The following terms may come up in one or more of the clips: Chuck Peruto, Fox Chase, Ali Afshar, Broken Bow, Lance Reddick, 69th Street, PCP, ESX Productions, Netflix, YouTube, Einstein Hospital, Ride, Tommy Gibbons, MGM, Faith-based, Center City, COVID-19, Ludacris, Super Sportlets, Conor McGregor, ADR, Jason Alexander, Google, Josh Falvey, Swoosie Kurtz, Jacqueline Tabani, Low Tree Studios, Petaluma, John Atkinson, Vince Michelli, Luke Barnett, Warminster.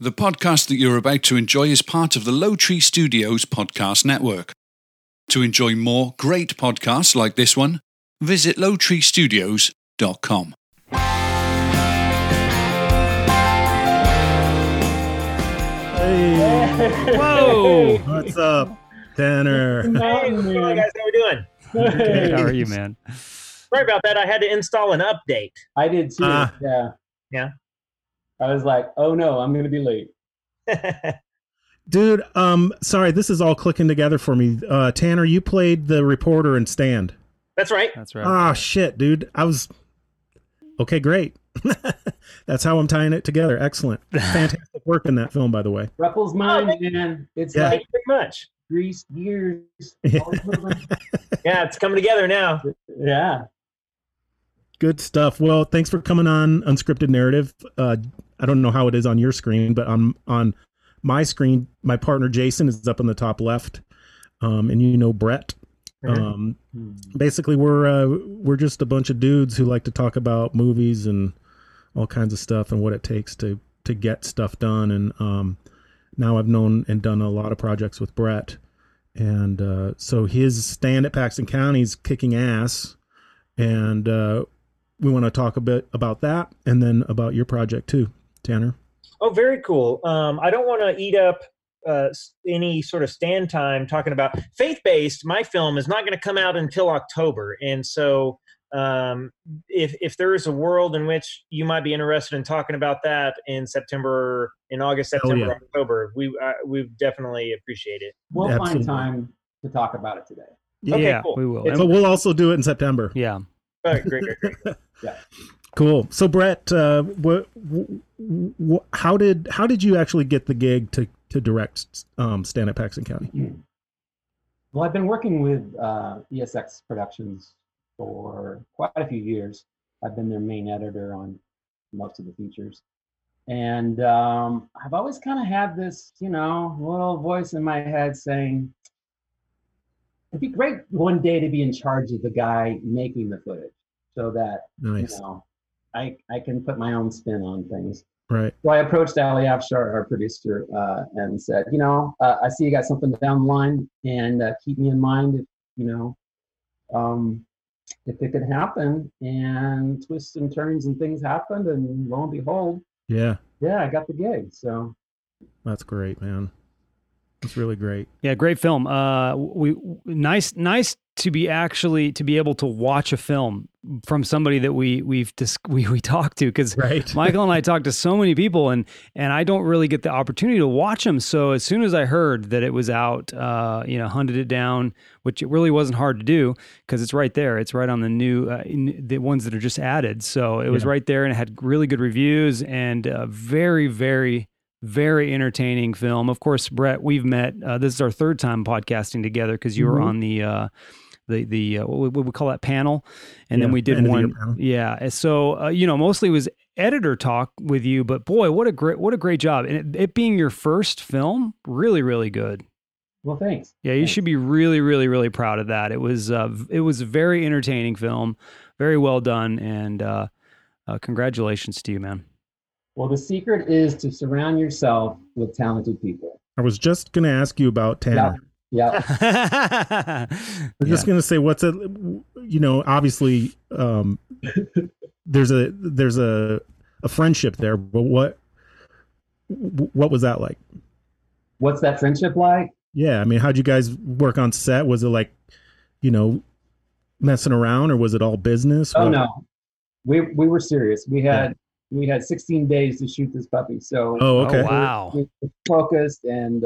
The podcast that you're about to enjoy is part of the Low Tree Studios podcast network. To enjoy more great podcasts like this one, visit lowtreestudios.com. Hey! Whoa! What's up, Tanner? Hey, what's going on, guys? How are we doing? Hey. How are you, man? Sorry about that. I had to install an update. I did too. Yeah. I was like, oh no, I'm going to be late. Dude, sorry, this is all clicking together for me. Tanner, you played the reporter in Stand. That's right. Ah, shit, dude. Okay, great. That's how I'm tying it together. Excellent. Fantastic work in that film, by the way. Ruffles mine, man. It's like pretty much 3 years. Yeah, it's coming together now. Yeah. Good stuff. Well, thanks for coming on Unscripted Narrative. I don't know how it is on your screen, but on my screen, my partner Jason is up in the top left, and you know Brett. Basically, we're just a bunch of dudes who like to talk about movies and all kinds of stuff and what it takes to get stuff done. And now I've known and done a lot of projects with Brett, and so his Stand at Paxton County is kicking ass, and we want to talk a bit about that and then about your project too, Tanner. Oh, very cool. I don't want to eat up any sort of Stand time talking about Faith-based. My film is not going to come out until October. And so if there is a world in which you might be interested in talking about that in September, in August, September, October, we definitely appreciate it. We'll Absolutely. Find time to talk about it today. Yeah, okay, cool. We will. But we'll also do it in September. Yeah. All right, great. Yeah. Cool. So Brett, how did you actually get the gig to direct Stand at Paxton County? Well, I've been working with ESX Productions for quite a few years. I've been their main editor on most of the features, and I've always kind of had this, little voice in my head saying, "It'd be great one day to be in charge of the guy making the footage, so that I can put my own spin on things." Right. So I approached Ali Afshar, our producer, and said, I see you got something down the line, and keep me in mind if, if it could happen. And twists and turns and things happened, and lo and behold, yeah, I got the gig. So that's great, man. It's really great. Yeah, great film. Nice to be able to watch a film from somebody that we talked to, because right. Michael and I talked to so many people, and I don't really get the opportunity to watch them. So as soon as I heard that it was out, hunted it down, which it really wasn't hard to do because it's right there. It's right on the new the ones that are just added. So it was right there, and it had really good reviews, and very, very, very entertaining film. Of course, Brett, we've met. This is our third time podcasting together because you were on the what we call that panel, and then we did one. Yeah, so mostly it was editor talk with you, but boy, what a great job! And it being your first film, really, really good. Well, thanks. Yeah, you should be really, really, really proud of that. It was a very entertaining film, very well done, and congratulations to you, man. Well, the secret is to surround yourself with talented people. I was just going to ask you about Tanner. Yeah. I'm just going to say, obviously there's a friendship there, but what was that like? What's that friendship like? Yeah. I mean, how'd you guys work on set? Was it like, messing around, or was it all business? Oh, no, we were serious. We had 16 days to shoot this puppy. So we focused, and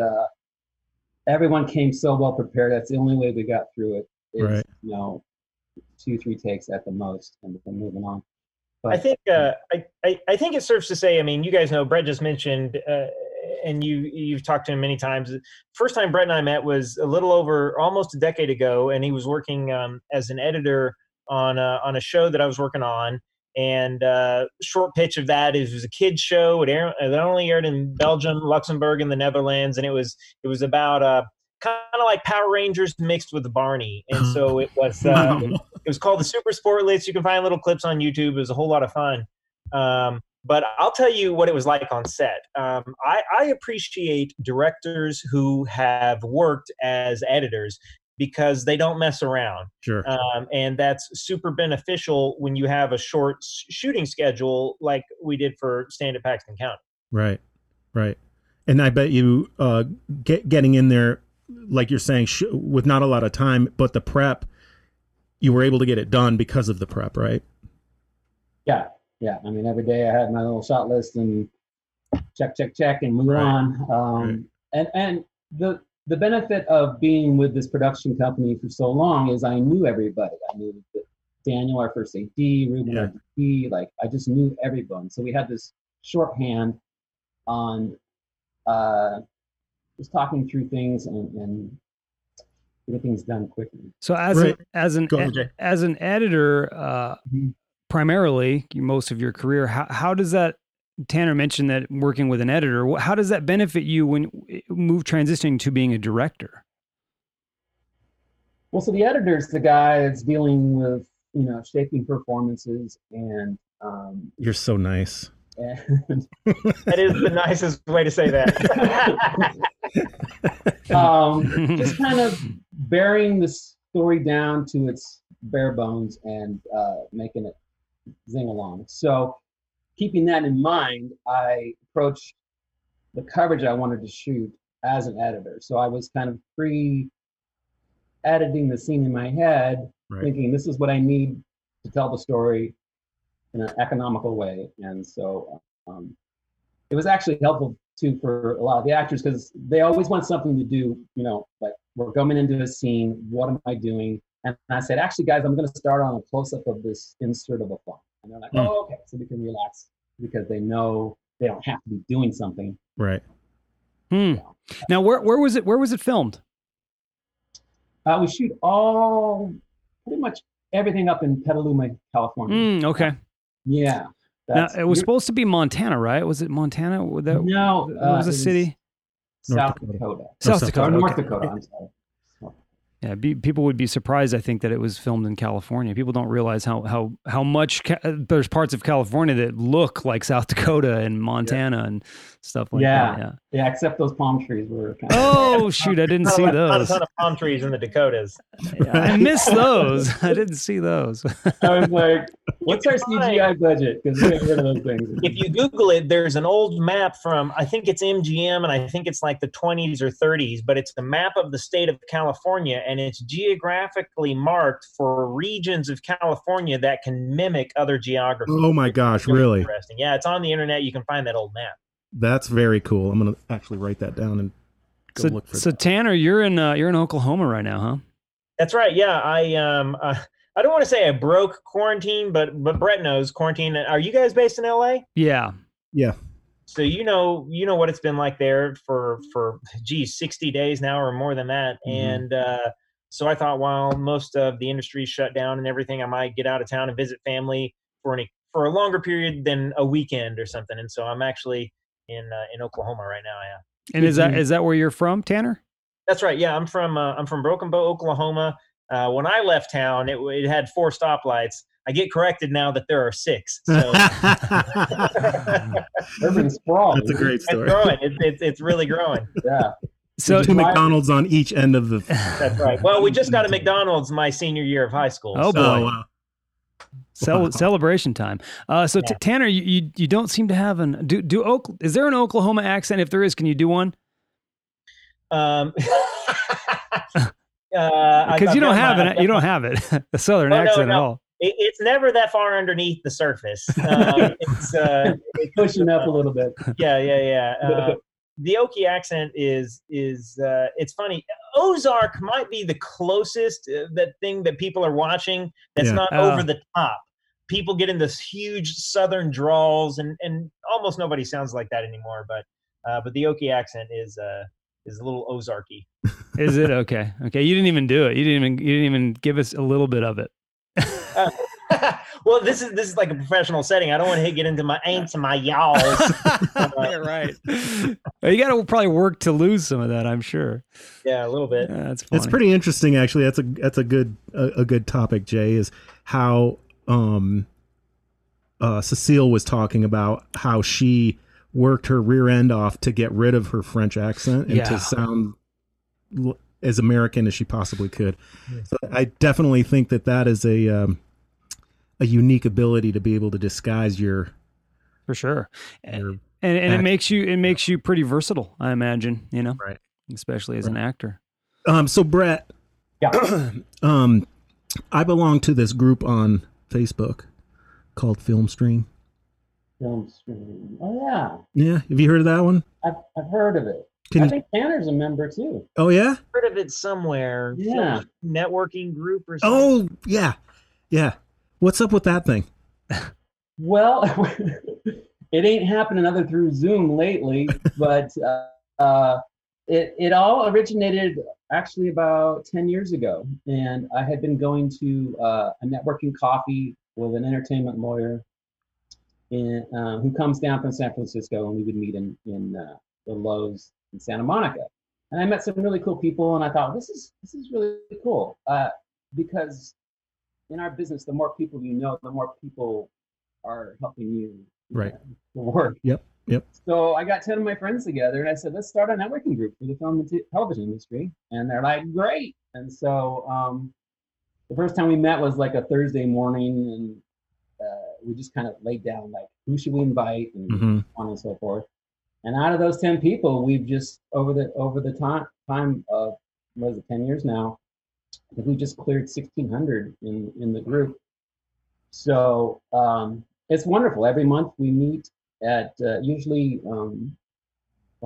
everyone came so well prepared. That's the only way we got through it. Is, 2-3 takes at the most, and then moving on. But, I think I think it serves to say, I mean, you guys know Brett just mentioned, and you've talked to him many times. First time Brett and I met was a little over almost a decade ago, and he was working as an editor on a show that I was working on. And short pitch of that is it was a kid's show. It only aired in Belgium, Luxembourg, and the Netherlands. And it was about kind of like Power Rangers mixed with Barney. And so it was it was called the Super Sportlets. You can find little clips on YouTube. It was a whole lot of fun. But I'll tell you what it was like on set. I appreciate directors who have worked as editors because they don't mess around. Sure. And that's super beneficial when you have a short shooting schedule like we did for Stand at Paxton County. Right, right. And I bet you getting in there, like you're saying, with not a lot of time, but the prep, you were able to get it done because of the prep, right? Yeah, yeah. I mean, every day I had my little shot list and check and move on. And the benefit of being with this production company for so long is I knew everybody. I knew Daniel, our first AD, Ruben, our DP. Like, I just knew everyone. So we had this shorthand on just talking through things and getting things done quickly. So as an editor, primarily most of your career, how does that? Tanner mentioned that working with an editor, how does that benefit you when transitioning to being a director? Well, so the editor's the guy that's dealing with, shaping performances and... You're so nice. And that is the nicest way to say that. Just kind of burying the story down to its bare bones and making it zing along. So... keeping that in mind, I approached the coverage I wanted to shoot as an editor. So I was kind of pre-editing the scene in my head, thinking this is what I need to tell the story in an economical way. And so it was actually helpful too for a lot of the actors because they always want something to do, like we're coming into a scene, what am I doing? And I said, actually, guys, I'm going to start on a close-up of this insert of a font. And they're like, oh, okay, so we can relax because they know they don't have to be doing something. Right. Hmm. So, now, where was it filmed? We shoot pretty much everything up in Petaluma, California. Okay. Yeah. Now, it was supposed to be Montana, right? Was it Montana? No. It was a city? South Dakota. North Dakota, I'm sorry. Yeah, people would be surprised, I think, that it was filmed in California. People don't realize how much there's parts of California that look like South Dakota and Montana and stuff like that. Yeah, except those palm trees were kind of... Oh, shoot, I didn't see those. Not a ton of palm trees in the Dakotas. Yeah, I missed those. I didn't see those. I was like, what's our CGI budget? Because we haven't heard of those things. If you Google it, there's an old map from, I think it's MGM, and I think it's like the 20s or 30s, but it's the map of the state of California, and it's geographically marked for regions of California that can mimic other geography. Oh my gosh, really? Interesting. Yeah, it's on the internet. You can find that old map. That's very cool. I'm going to actually write that down and go look for it. So Tanner, you're in Oklahoma right now, huh? That's right. Yeah, I don't want to say I broke quarantine, but Brett knows quarantine. Are you guys based in LA? Yeah. Yeah. So you know what it's been like there for 60 days now or more than that. Mm-hmm. And so I thought while most of the industry shut down and everything, I might get out of town and visit family for a longer period than a weekend or something. And so I'm actually in Oklahoma right now. Yeah. And is that where you're from, Tanner? That's right. Yeah, I'm from Broken Bow, Oklahoma. When I left town, it had 4 stoplights. I get corrected now that there are 6. So. Urban sprawl. That's a great story. It's growing. It's really growing. Yeah. So 2 McDonald's on each end of the. That's right. Well, we just got a McDonald's my senior year of high school. Oh boy! Wow. Celebration time. Tanner, you don't seem to have an Is there an Oklahoma accent? If there is, can you do one? Because you don't have it. A southern accent at all. It's never that far underneath the surface. It's pushing up a little bit. Yeah. The Okie accent is it's funny. Ozark might be the closest that thing that people are watching that's not over the top. People get in this huge southern drawls, and almost nobody sounds like that anymore. But the Okie accent is a little Ozarky. Is it okay? Okay, you didn't even do it. You didn't even give us a little bit of it. Well, this is like a professional setting. I don't want to get into my ain'ts and my y'alls. You're right. You got to probably work to lose some of that, I'm sure. Yeah, a little bit. Yeah, that's funny. It's pretty interesting, actually. That's a good topic. Jay, is how Cecile was talking about how she worked her rear end off to get rid of her French accent and to sound as American as she possibly could. So I definitely think that that is a unique ability to be able to disguise your, for sure. And it makes you pretty versatile, I imagine, you know, right. Especially as an actor. So Brett, I belong to this group on Facebook called Film Stream. Film Stream. Oh yeah. Yeah. Have you heard of that one? I've heard of it. I think Tanner's a member too. Oh yeah. I've heard of it somewhere. Yeah. Some networking group or something. Oh yeah. Yeah. What's up with that thing? Well, it ain't happening other through Zoom lately, but it all originated actually about 10 years ago. And I had been going to a networking coffee with an entertainment lawyer in, who comes down from San Francisco, and we would meet in the Lowe's in Santa Monica. And I met some really cool people, and I thought, this is really cool, because in our business, the more people you know, the more people are helping you, right, know, work. Yep. So I got 10 of my friends together, and I said, let's start a networking group for the film and television industry. And they're like, great. And so the first time we met was like a Thursday morning, and we just kind of laid down, like, who should we invite, and on and so forth. And out of those 10 people, we've just, over the time of, what is it, 10 years now, I think we just cleared 1,600 in the group. So it's wonderful. Every month we meet at usually the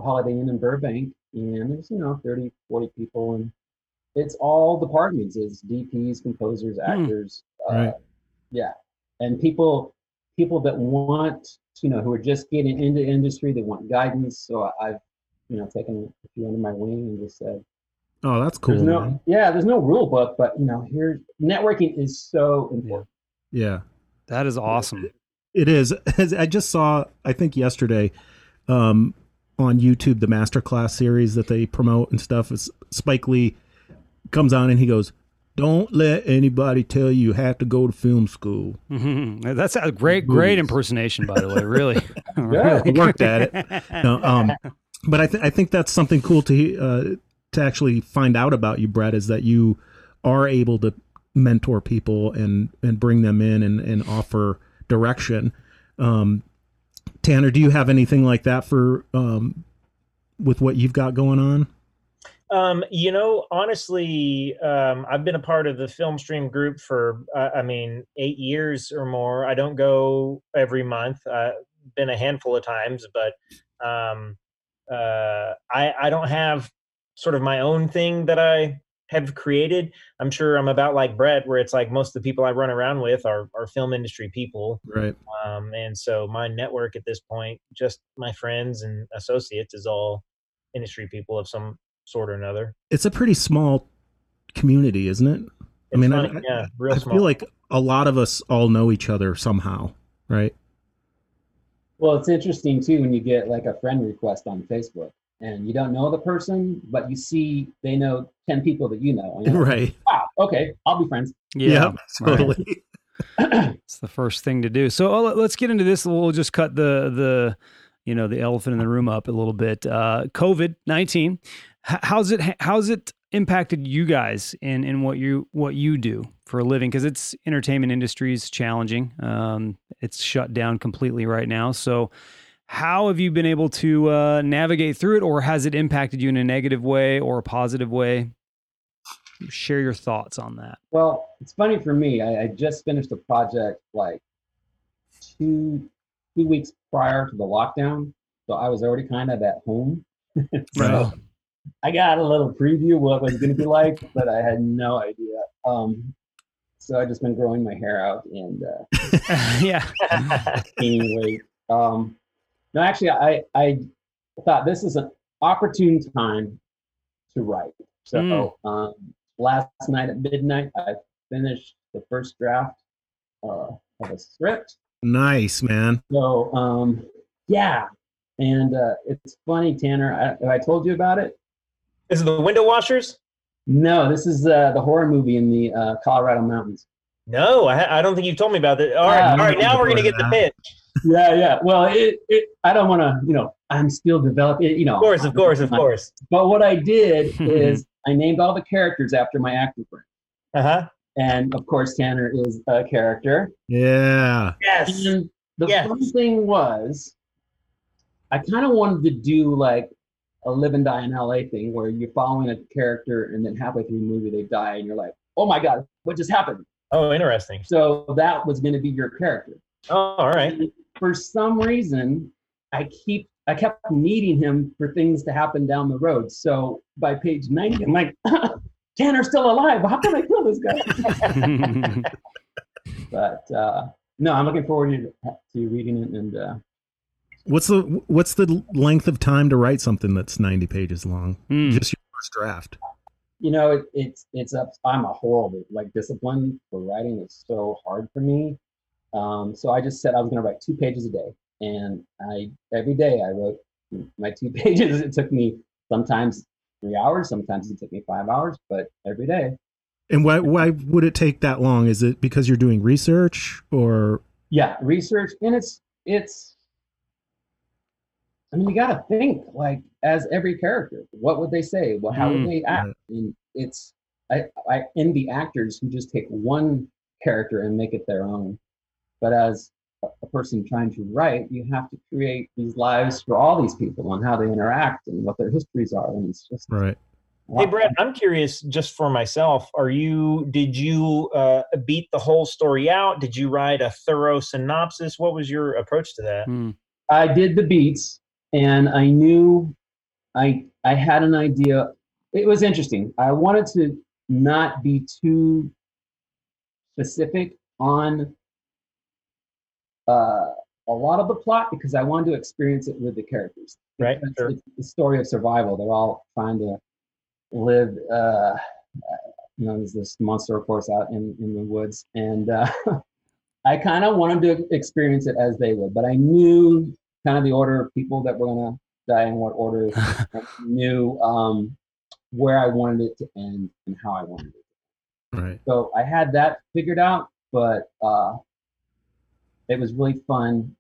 Holiday Inn in Burbank, and there's 30, 40 people, and it's all departments. It's DPs, composers, actors, and people that want who are just getting into industry, they want guidance. So I've taken a few under my wing and just said, oh, that's cool. There's no rule book, but here networking is so important. Yeah. That is awesome. It is. As I just saw, I think yesterday, on YouTube, the masterclass series that they promote and stuff, is Spike Lee comes on and he goes, "Don't let anybody tell you have to go to film school." Mm-hmm. That's a great impersonation, by the way. Really, really worked at it. No, but I think that's something cool to actually find out about you, Brett, is that you are able to mentor people and bring them in and offer direction. Tanner, do you have anything like that for with what you've got going on? Honestly, I've been a part of the Film Stream group for 8 years or more. I don't go every month. Been a handful of times, but I don't have sort of my own thing that I have created. I'm sure I'm about like Brett, where it's like most of the people I run around with are film industry people. Right. And so my network at this point, just my friends and associates, is all industry people of some sort or another. It's a pretty small community, isn't it? I small. Feel like a lot of us all know each other somehow, right? Well, it's interesting too, when you get like a friend request on Facebook, and you don't know the person, but you see they know 10 people that you know. And right. Wow, okay, I'll be friends. Yeah, totally. Right. It's the first thing to do. So let's get into this. We'll just cut the elephant in the room up a little bit. COVID-19, how's it impacted you guys in what you do for a living? Because it's entertainment industry is challenging. It's shut down completely right now. So how have you been able to navigate through it, or has it impacted you in a negative way or a positive way? Share your thoughts on that. Well, it's funny for me. I just finished a project like two weeks prior to the lockdown, so I was already kind of at home. So I got a little preview of what it was going to be like, but I had no idea. So I've just been growing my hair out and gaining weight. No, actually, I thought this is an opportune time to write. So last night at midnight, I finished the first draft of a script. Nice, man. So, and it's funny, Tanner, have I told you about it? Is it the window washers? No, this is the horror movie in the Colorado mountains. No, I don't think you've told me about that. All right. Now we're going to get the pitch. Yeah. Well, I don't want to, I'm still developing, Of course. But what I did is I named all the characters after my actor friend. Uh-huh. And, of course, Tanner is a character. Yeah. Yes. And the fun thing was I kind of wanted to do, like, a live and die in L.A. thing where you're following a character and then halfway through the movie they die and you're like, oh, my God, what just happened? Oh, interesting. So that was going to be your character. Oh, all right. And for some reason, I kept needing him for things to happen down the road. So by page 90, I'm like, Tanner's still alive. How can I kill this guy? But no, I'm looking forward to reading it. And what's the length of time to write something that's 90 pages long? Just your first draft. I'm a horrible, discipline for writing is so hard for me. So I just said I was going to write 2 pages a day. And every day I wrote my 2 pages. It took me sometimes 3 hours. Sometimes it took me 5 hours, but every day. And why would it take that long? Is it because you're doing research or? Yeah, research. And you got to think as every character, what would they say? Well, how would they act? And I envy actors who just take one character and make it their own. But as a person trying to write, you have to create these lives for all these people and how they interact and what their histories are. And it's just right. Wow. Hey, Brett, I'm curious just for myself. Did you beat the whole story out? Did you write a thorough synopsis? What was your approach to that? I did the beats. And I knew I had an idea. It was interesting. I wanted to not be too specific on a lot of the plot because I wanted to experience it with the characters. Right. Sure. It's the story of survival. They're all trying to live, there's this monster, of course, out in the woods. And I kind of wanted to experience it as they would. But I knew kind of the order of people that were going to die in what order. I knew where I wanted it to end and how I wanted it. Right. So I had that figured out, but it was really fun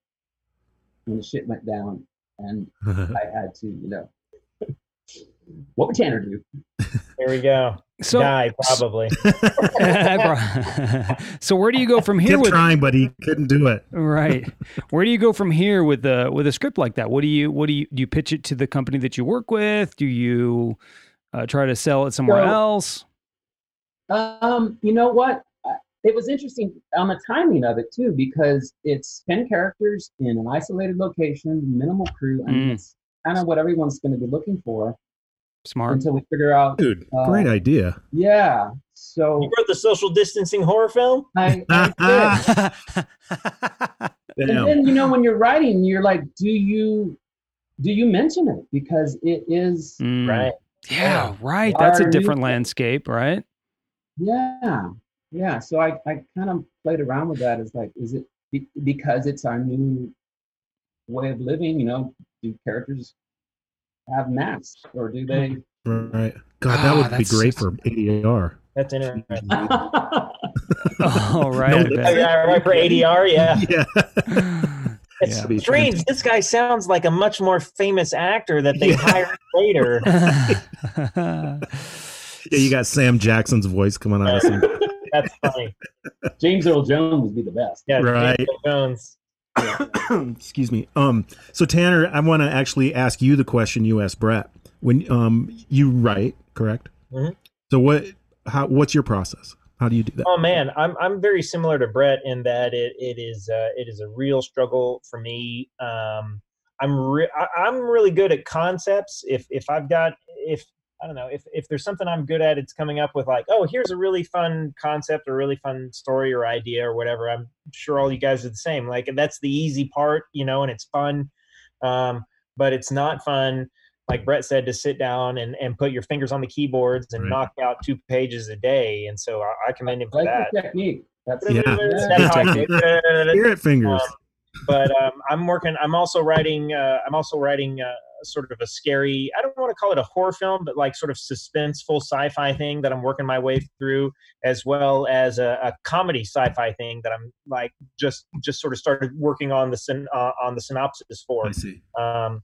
when the shit went down and I had to, what would Tanner do? There we go. So, die, probably. So where do you go from here? Kept trying, but he couldn't do it. Right. Where do you go from here with a script like that? What do you pitch it to the company that you work with? Do you try to sell it somewhere else? You know what? It was interesting on the timing of it too, because it's 10 characters in an isolated location, minimal crew. I mean, it's kind of what everyone's going to be looking for. Smart. Until we figure out. Dude, great idea. Yeah. So you wrote the social distancing horror film? I did. And then, when you're writing, you're like, do you mention it? Because it is. Right. Yeah. Right. That's a different landscape, right? Yeah. Yeah. So I kind of played around with that. It's like, is it because it's our new way of living, do characters have masks or do they? Right. God, that would be great for ADR. That's interesting. Oh, right. Right for ADR, yeah. It's strange. This guy sounds like a much more famous actor that they hired later. Yeah, you got Sam Jackson's voice coming out of some. That's funny. James Earl Jones would be the best. Yeah, right. James Earl Jones. Excuse me. So Tanner, I want to actually ask you the question you asked Brett when you write, correct? Mm-hmm. So what's your process? How do you do that? Oh man, I'm very similar to Brett in that it is a real struggle for me. I'm really good at concepts. If there's something I'm good at, it's coming up with here's a really fun concept or really fun story or idea or whatever. I'm sure all you guys are the same. That's the easy part, and it's fun. But it's not fun, like Brett said, to sit down and put your fingers on the keyboards and knock out 2 pages a day. And so I commend him for that. Technique. That's how I do it. Fingers. But I'm also writing sort of a scary, I don't want to call it a horror film, but like sort of suspenseful sci-fi thing that I'm working my way through, as well as a comedy sci-fi thing that I'm like just sort of started working on the synopsis for. I see. And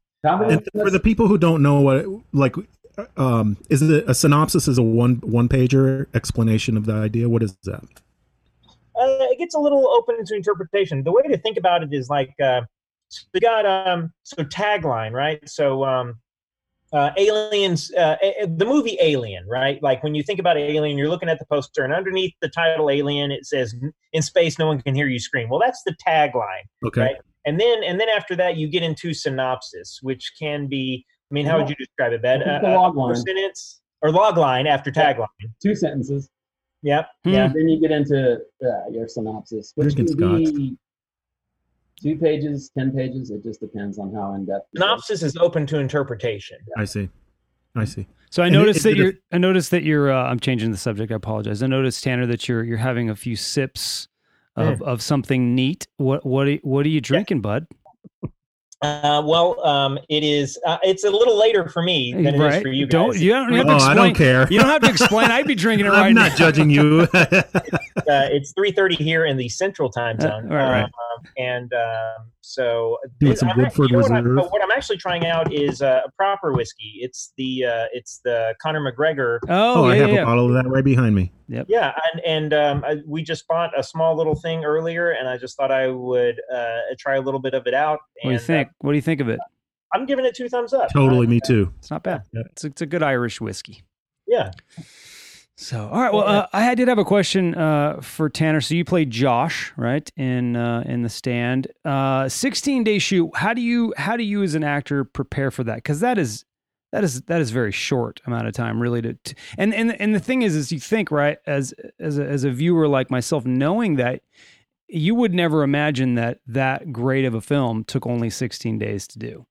for the people who don't know what, like, is it a synopsis is a one pager explanation of the idea? What is that? It gets a little open to interpretation. The way to think about it is like, we got tagline, right? So aliens, the movie Alien, right? Like when you think about Alien, you're looking at the poster, and underneath the title Alien, it says, "In space, no one can hear you scream." Well, that's the tagline, okay? Right? And then after that, you get into synopsis, which can be, I mean, how would you describe it, Ben? A sentence or logline after tagline. Two sentences. Yep. Yeah. Then you get into your synopsis, which can be 2 pages, 10 pages. It just depends on how in depth. Synopsis is open to interpretation. Yeah. I see. So I noticed that you're. I'm changing the subject. I apologize. I noticed, Tanner, that you're having a few sips of something neat. What are you drinking, bud? It is. It's a little later for me than it is for you guys. You don't have to explain. I don't care. You don't have to explain. I'd be drinking it right now. I'm not judging you. It's 3:30 here in the Central Time Zone. Right. What I'm actually trying out is a proper whiskey. It's the Conor McGregor. I have a bottle of that right behind me. Yep. Yeah, we just bought a small little thing earlier, and I just thought I would try a little bit of it out. And, what do you think? What do you think of it? I'm giving it 2 thumbs up. Totally, me too. It's not bad. Yeah. It's a good Irish whiskey. Yeah. So, all right. Well, I did have a question for Tanner. So you played Josh, right, in The Stand. 16-day shoot. How do you as an actor prepare for that? Because that is very short amount of time, really. And the thing is you think, right, as a viewer like myself, knowing that you would never imagine that great of a film took only 16 days to do.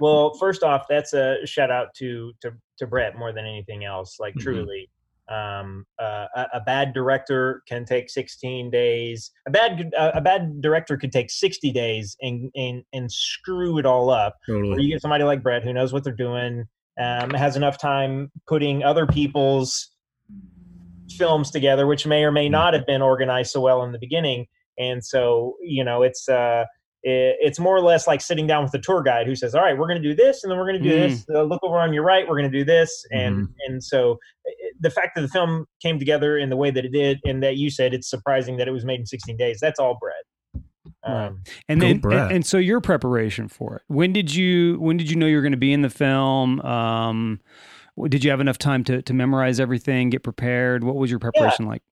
Well, first off, that's a shout out to Brett more than anything else. Like truly. A bad director can take 16 days. A bad director could take 60 days and screw it all up. Totally. Or you get somebody like Brett who knows what they're doing, has enough time putting other people's films together, which may or may not have been organized so well in the beginning. And so, you know, it's more or less like sitting down with a tour guide who says, all right, we're going to do this. And then we're going to do this. Look over on your right. We're going to do this. And so the fact that the film came together in the way that it did, and that you said it's surprising that it was made in 16 days. That's all Brett. So your preparation for it, when did you know you were going to be in the film? Did you have enough time to memorize everything, get prepared? What was your preparation like?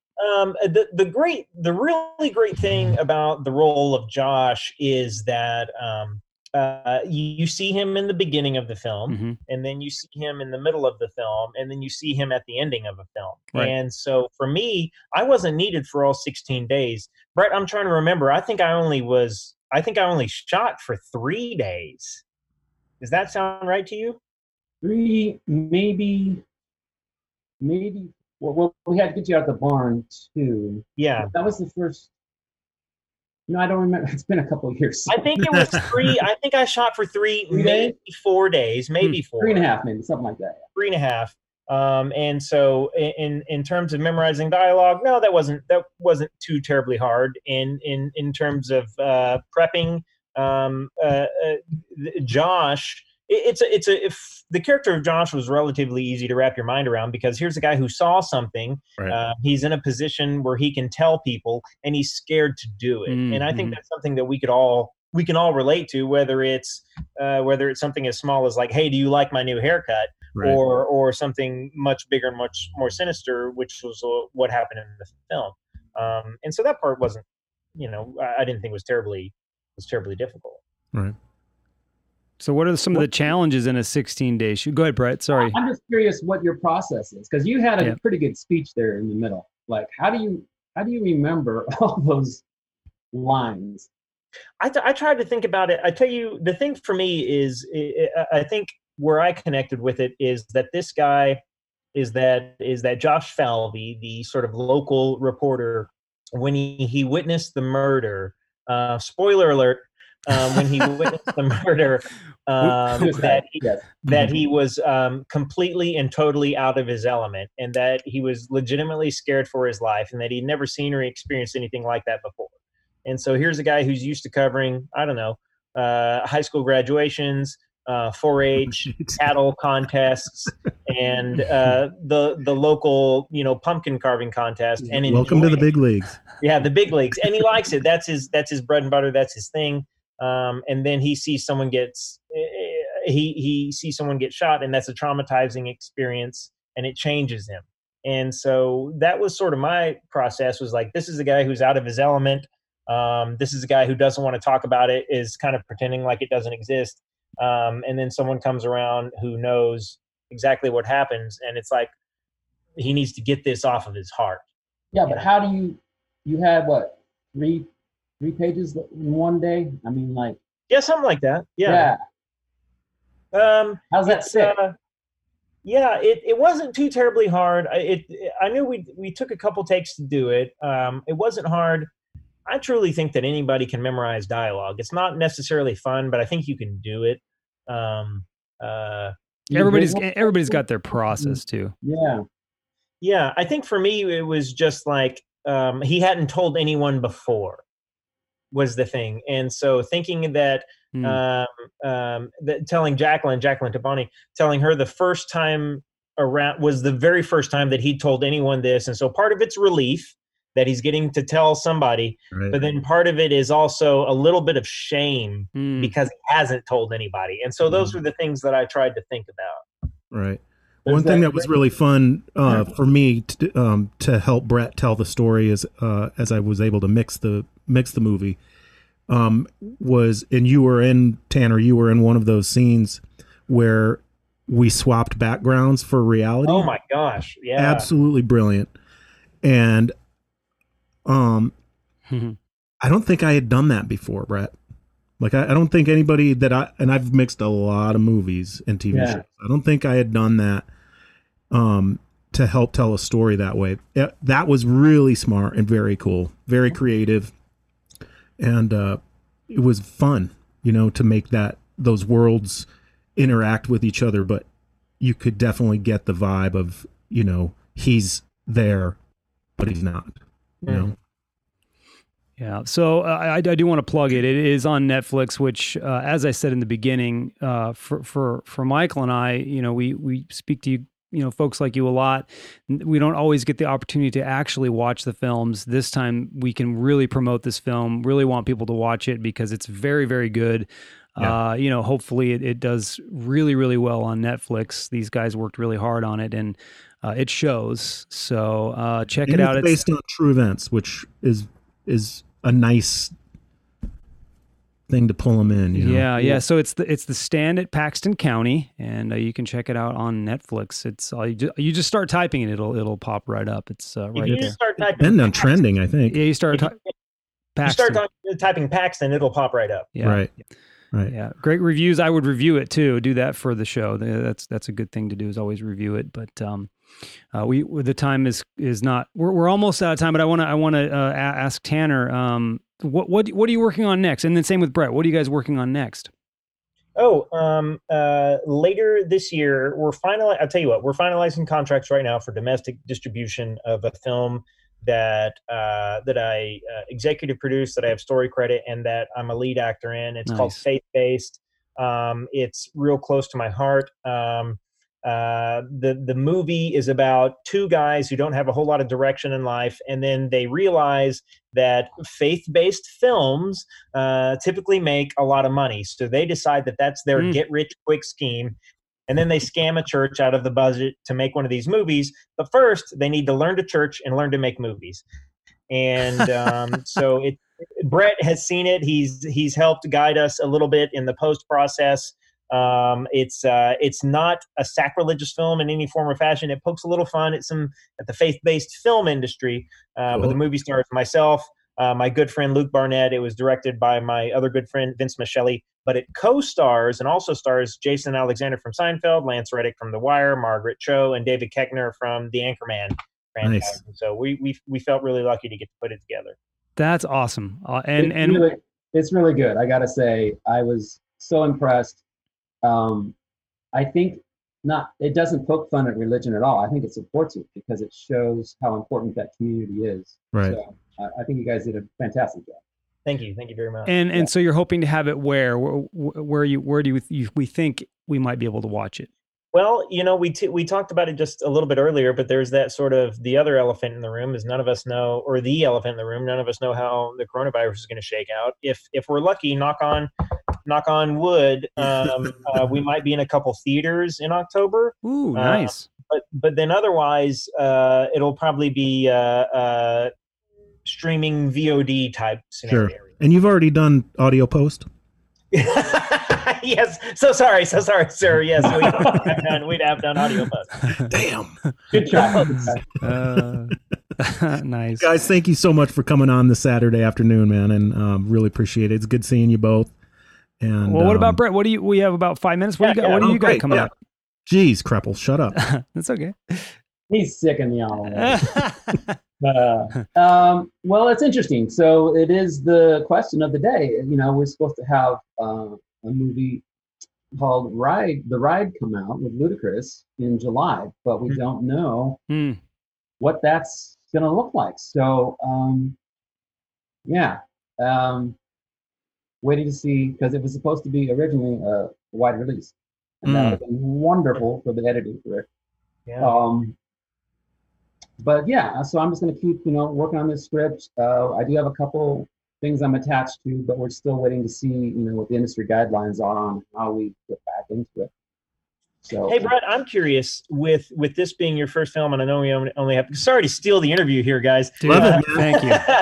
The really great thing about the role of Josh is that you see him in the beginning of the film, and then you see him in the middle of the film, and then you see him at the ending of a film. Right. And so for me, I wasn't needed for all 16 days. Brett, I'm trying to remember. I think I only shot for 3 days. Does that sound right to you? 3, maybe. Well, we had to get you out the barn, too. Yeah. That was the first. No, I don't remember. It's been a couple of years. I think it was 3. I think I shot for 3 maybe 4 days, maybe 4. 3.5, maybe, something like that. 3.5. And so in terms of memorizing dialogue, no, that wasn't too terribly hard. And in terms of prepping, Josh... the character of Josh was relatively easy to wrap your mind around, because here's a guy who saw something. Right. He's in a position where he can tell people, and he's scared to do it. And I think that's something that we can all relate to, whether it's something as small as like, hey, do you like my new haircut? Right. Or something much bigger, much more sinister, which was what happened in the film. And so that part wasn't, I didn't think was terribly difficult. Right. So what are some of the challenges in a 16-day shoot? Go ahead, Brett. Sorry. I'm just curious what your process is, because you had a pretty good speech there in the middle. Like, how do you remember all those lines? I tried to think about it. I tell you, the thing for me is, I think where I connected with it is that this guy is that Josh Falvey, the sort of local reporter, when he witnessed the murder, spoiler alert, when he witnessed the murder, that he was completely and totally out of his element, and that he was legitimately scared for his life, and that he'd never seen or experienced anything like that before. And so here's a guy who's used to covering, I don't know, high school graduations, 4-H, cattle contests, and the local, pumpkin carving contest. And welcome to the big leagues. Yeah, the big leagues, and he likes it. That's his bread and butter. That's his thing. And then he sees someone get shot, and that's a traumatizing experience, and it changes him. And so that was sort of my process. Was like, this is a guy who's out of his element. This is a guy who doesn't want to talk about it, is kind of pretending like it doesn't exist. And then someone comes around who knows exactly what happens, and it's like, he needs to get this off of his heart. Yeah. But how do you had what, three pages in one day? I mean, like, yeah, something like that. Yeah. How's that sit? Yeah, it wasn't too terribly hard. I knew we took a couple takes to do it. It wasn't hard. I truly think that anybody can memorize dialogue. It's not necessarily fun, but I think you can do it. Everybody's got their process too. Yeah. Yeah. I think for me, it was just like, he hadn't told anyone before was the thing. And so thinking that, telling Jacqueline Tabani, telling her the first time around was the very first time that he told anyone this. And so part of it's relief that he's getting to tell somebody, right. But then part of it is also a little bit of shame because he hasn't told anybody. And so those were the things that I tried to think about. Right. One thing that was really fun for me to help Brett tell the story is as I was able to mix the movie was, and you were in, Tanner, you were in one of those scenes where we swapped backgrounds for reality. Oh my gosh. Yeah. Absolutely brilliant. And, I don't think I had done that before, Brett. Like, I don't think anybody and I've mixed a lot of movies and TV shows. I don't think I had done that, to help tell a story that way. That was really smart and very cool, very creative. And, it was fun, to make those worlds interact with each other, but you could definitely get the vibe of, he's there, but he's not. Yeah. So I do want to plug it. It is on Netflix, which, as I said in the beginning, for Michael and I, we speak to you, folks like you a lot. We don't always get the opportunity to actually watch the films. This time we can really promote this film, really want people to watch it because it's very, very good. Yeah. Hopefully it does really, really well on Netflix. These guys worked really hard on it, and it shows. So check it out. It's based on true events, which is a nice thing to pull them in. Yeah. So it's the Stand at Paxton County, and you can check it out on Netflix. It's all you just start typing it, it'll pop right up. It's right there. It's been on trending, I think. Yeah, you start typing Paxton, it'll pop right up. Yeah. Right. Yeah. Right. Yeah. Great reviews. I would review it too. Do that for the show. That's a good thing to do, is always review it. But, the time is not, we're almost out of time, but I want to ask Tanner, what are you working on next? And then same with Brett, what are you guys working on next? Oh, later this year, we're finalizing contracts right now for domestic distribution of a film that I executive produced, that I have story credit, and that I'm a lead actor in. It's called Faith-based. It's real close to my heart. The movie is about two guys who don't have a whole lot of direction in life, and then they realize that faith-based films typically make a lot of money. So they decide that that's their get-rich-quick scheme. And then they scam a church out of the budget to make one of these movies. But first, they need to learn to church and learn to make movies. And so Brett has seen it. He's helped guide us a little bit in the post process. It's not a sacrilegious film in any form or fashion. It pokes a little fun at the faith-based film industry. But the movie stars myself, my good friend Luke Barnett. It was directed by my other good friend Vince Michelli, but it co-stars and also stars Jason Alexander from Seinfeld, Lance Reddick from The Wire, Margaret Cho, and David Koechner from The Anchorman franchise. Nice. So we felt really lucky to get to put it together. That's awesome. And it's really good. I gotta say, I was so impressed. I think it doesn't poke fun at religion at all. I think it supports it because it shows how important that community is. Right. So I think you guys did a fantastic job. Thank you. Thank you very much. And so you're hoping to have it where do we think we might be able to watch it? Well, you know, we talked about it just a little bit earlier, but there's that sort of the other elephant in the room is none of us know, or the elephant in the room, none of us know how the coronavirus is going to shake out. If we're lucky, knock on wood, we might be in a couple theaters in October. Ooh, nice. But then otherwise, it'll probably be streaming VOD type scenario. Sure. And you've already done audio post. Yes. So sorry, sir. Yes, we'd have done audio post. Damn. Good job. Nice. Guys, thank you so much for coming on this Saturday afternoon, man, and really appreciate it. It's good seeing you both. And well, what about Brett? We have about 5 minutes. What do you got coming up? Jeez, Kreppel, shut up. That's okay. He's sick in the eye. Well, it's interesting. So it is the question of the day. You know, we're supposed to have a movie called The Ride come out with Ludacris in July, but we don't know what that's going to look like. So, waiting to see, because it was supposed to be originally a wide release, and that would have been wonderful for the editing for it. Yeah. But yeah, so I'm just going to keep, working on this script. I do have a couple things I'm attached to, but we're still waiting to see, what the industry guidelines are on how we get back into it. So, hey, Brett, I'm curious with this being your first film, and I know we only have, sorry to steal the interview here, guys. Love it, man. Thank you.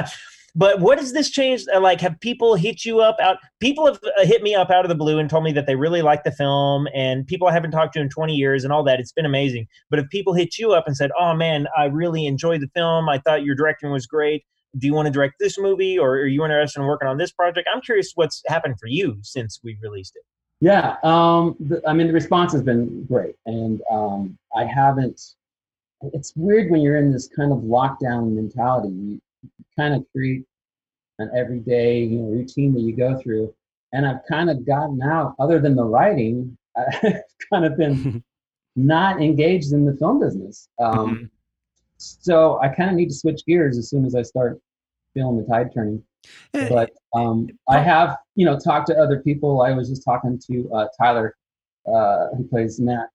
But what does this change? Like, have people hit you up? People have hit me up out of the blue and told me that they really like the film, and people I haven't talked to in 20 years and all that. It's been amazing. But if people hit you up and said, oh, man, I really enjoyed the film. I thought your directing was great. Do you want to direct this movie, or are you interested in working on this project? I'm curious what's happened for you since we released it. Yeah. The response has been great. And I haven't – it's weird when you're in this kind of lockdown mentality. You kind of create an everyday routine that you go through, and I've kind of gotten out, other than the writing, I've kind of been not engaged in the film business. So I kind of need to switch gears as soon as I start feeling the tide turning. But I have talked to other people. I was just talking to Tyler, who plays Matt,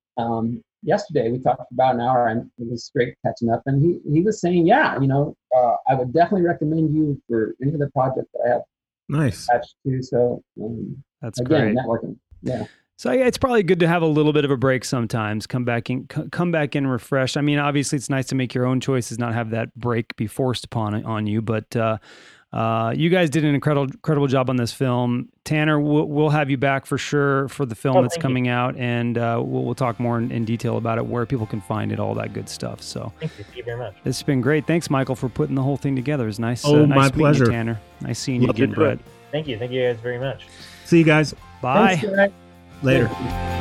yesterday. We talked about an hour, and it was great catching up. And he was saying, I would definitely recommend you for any of the projects that I have attached to. So that's again, great. Networking. Yeah. So it's probably good to have a little bit of a break sometimes. Come back in, refresh. I mean, obviously, it's nice to make your own choices, not have that break be forced on you. But you guys did an incredible job on this film. Tanner, we'll have you back for sure for the film that's coming out, and we'll talk more in detail about it, where people can find it, all that good stuff. So thank you very much. It's been great. Thanks, Michael, for putting the whole thing together. It's nice. Oh, my pleasure, meeting you, Tanner. Nice seeing you again, Brett. Thank you. Thank you guys very much. See you guys. Bye. Thanks, guys. Later.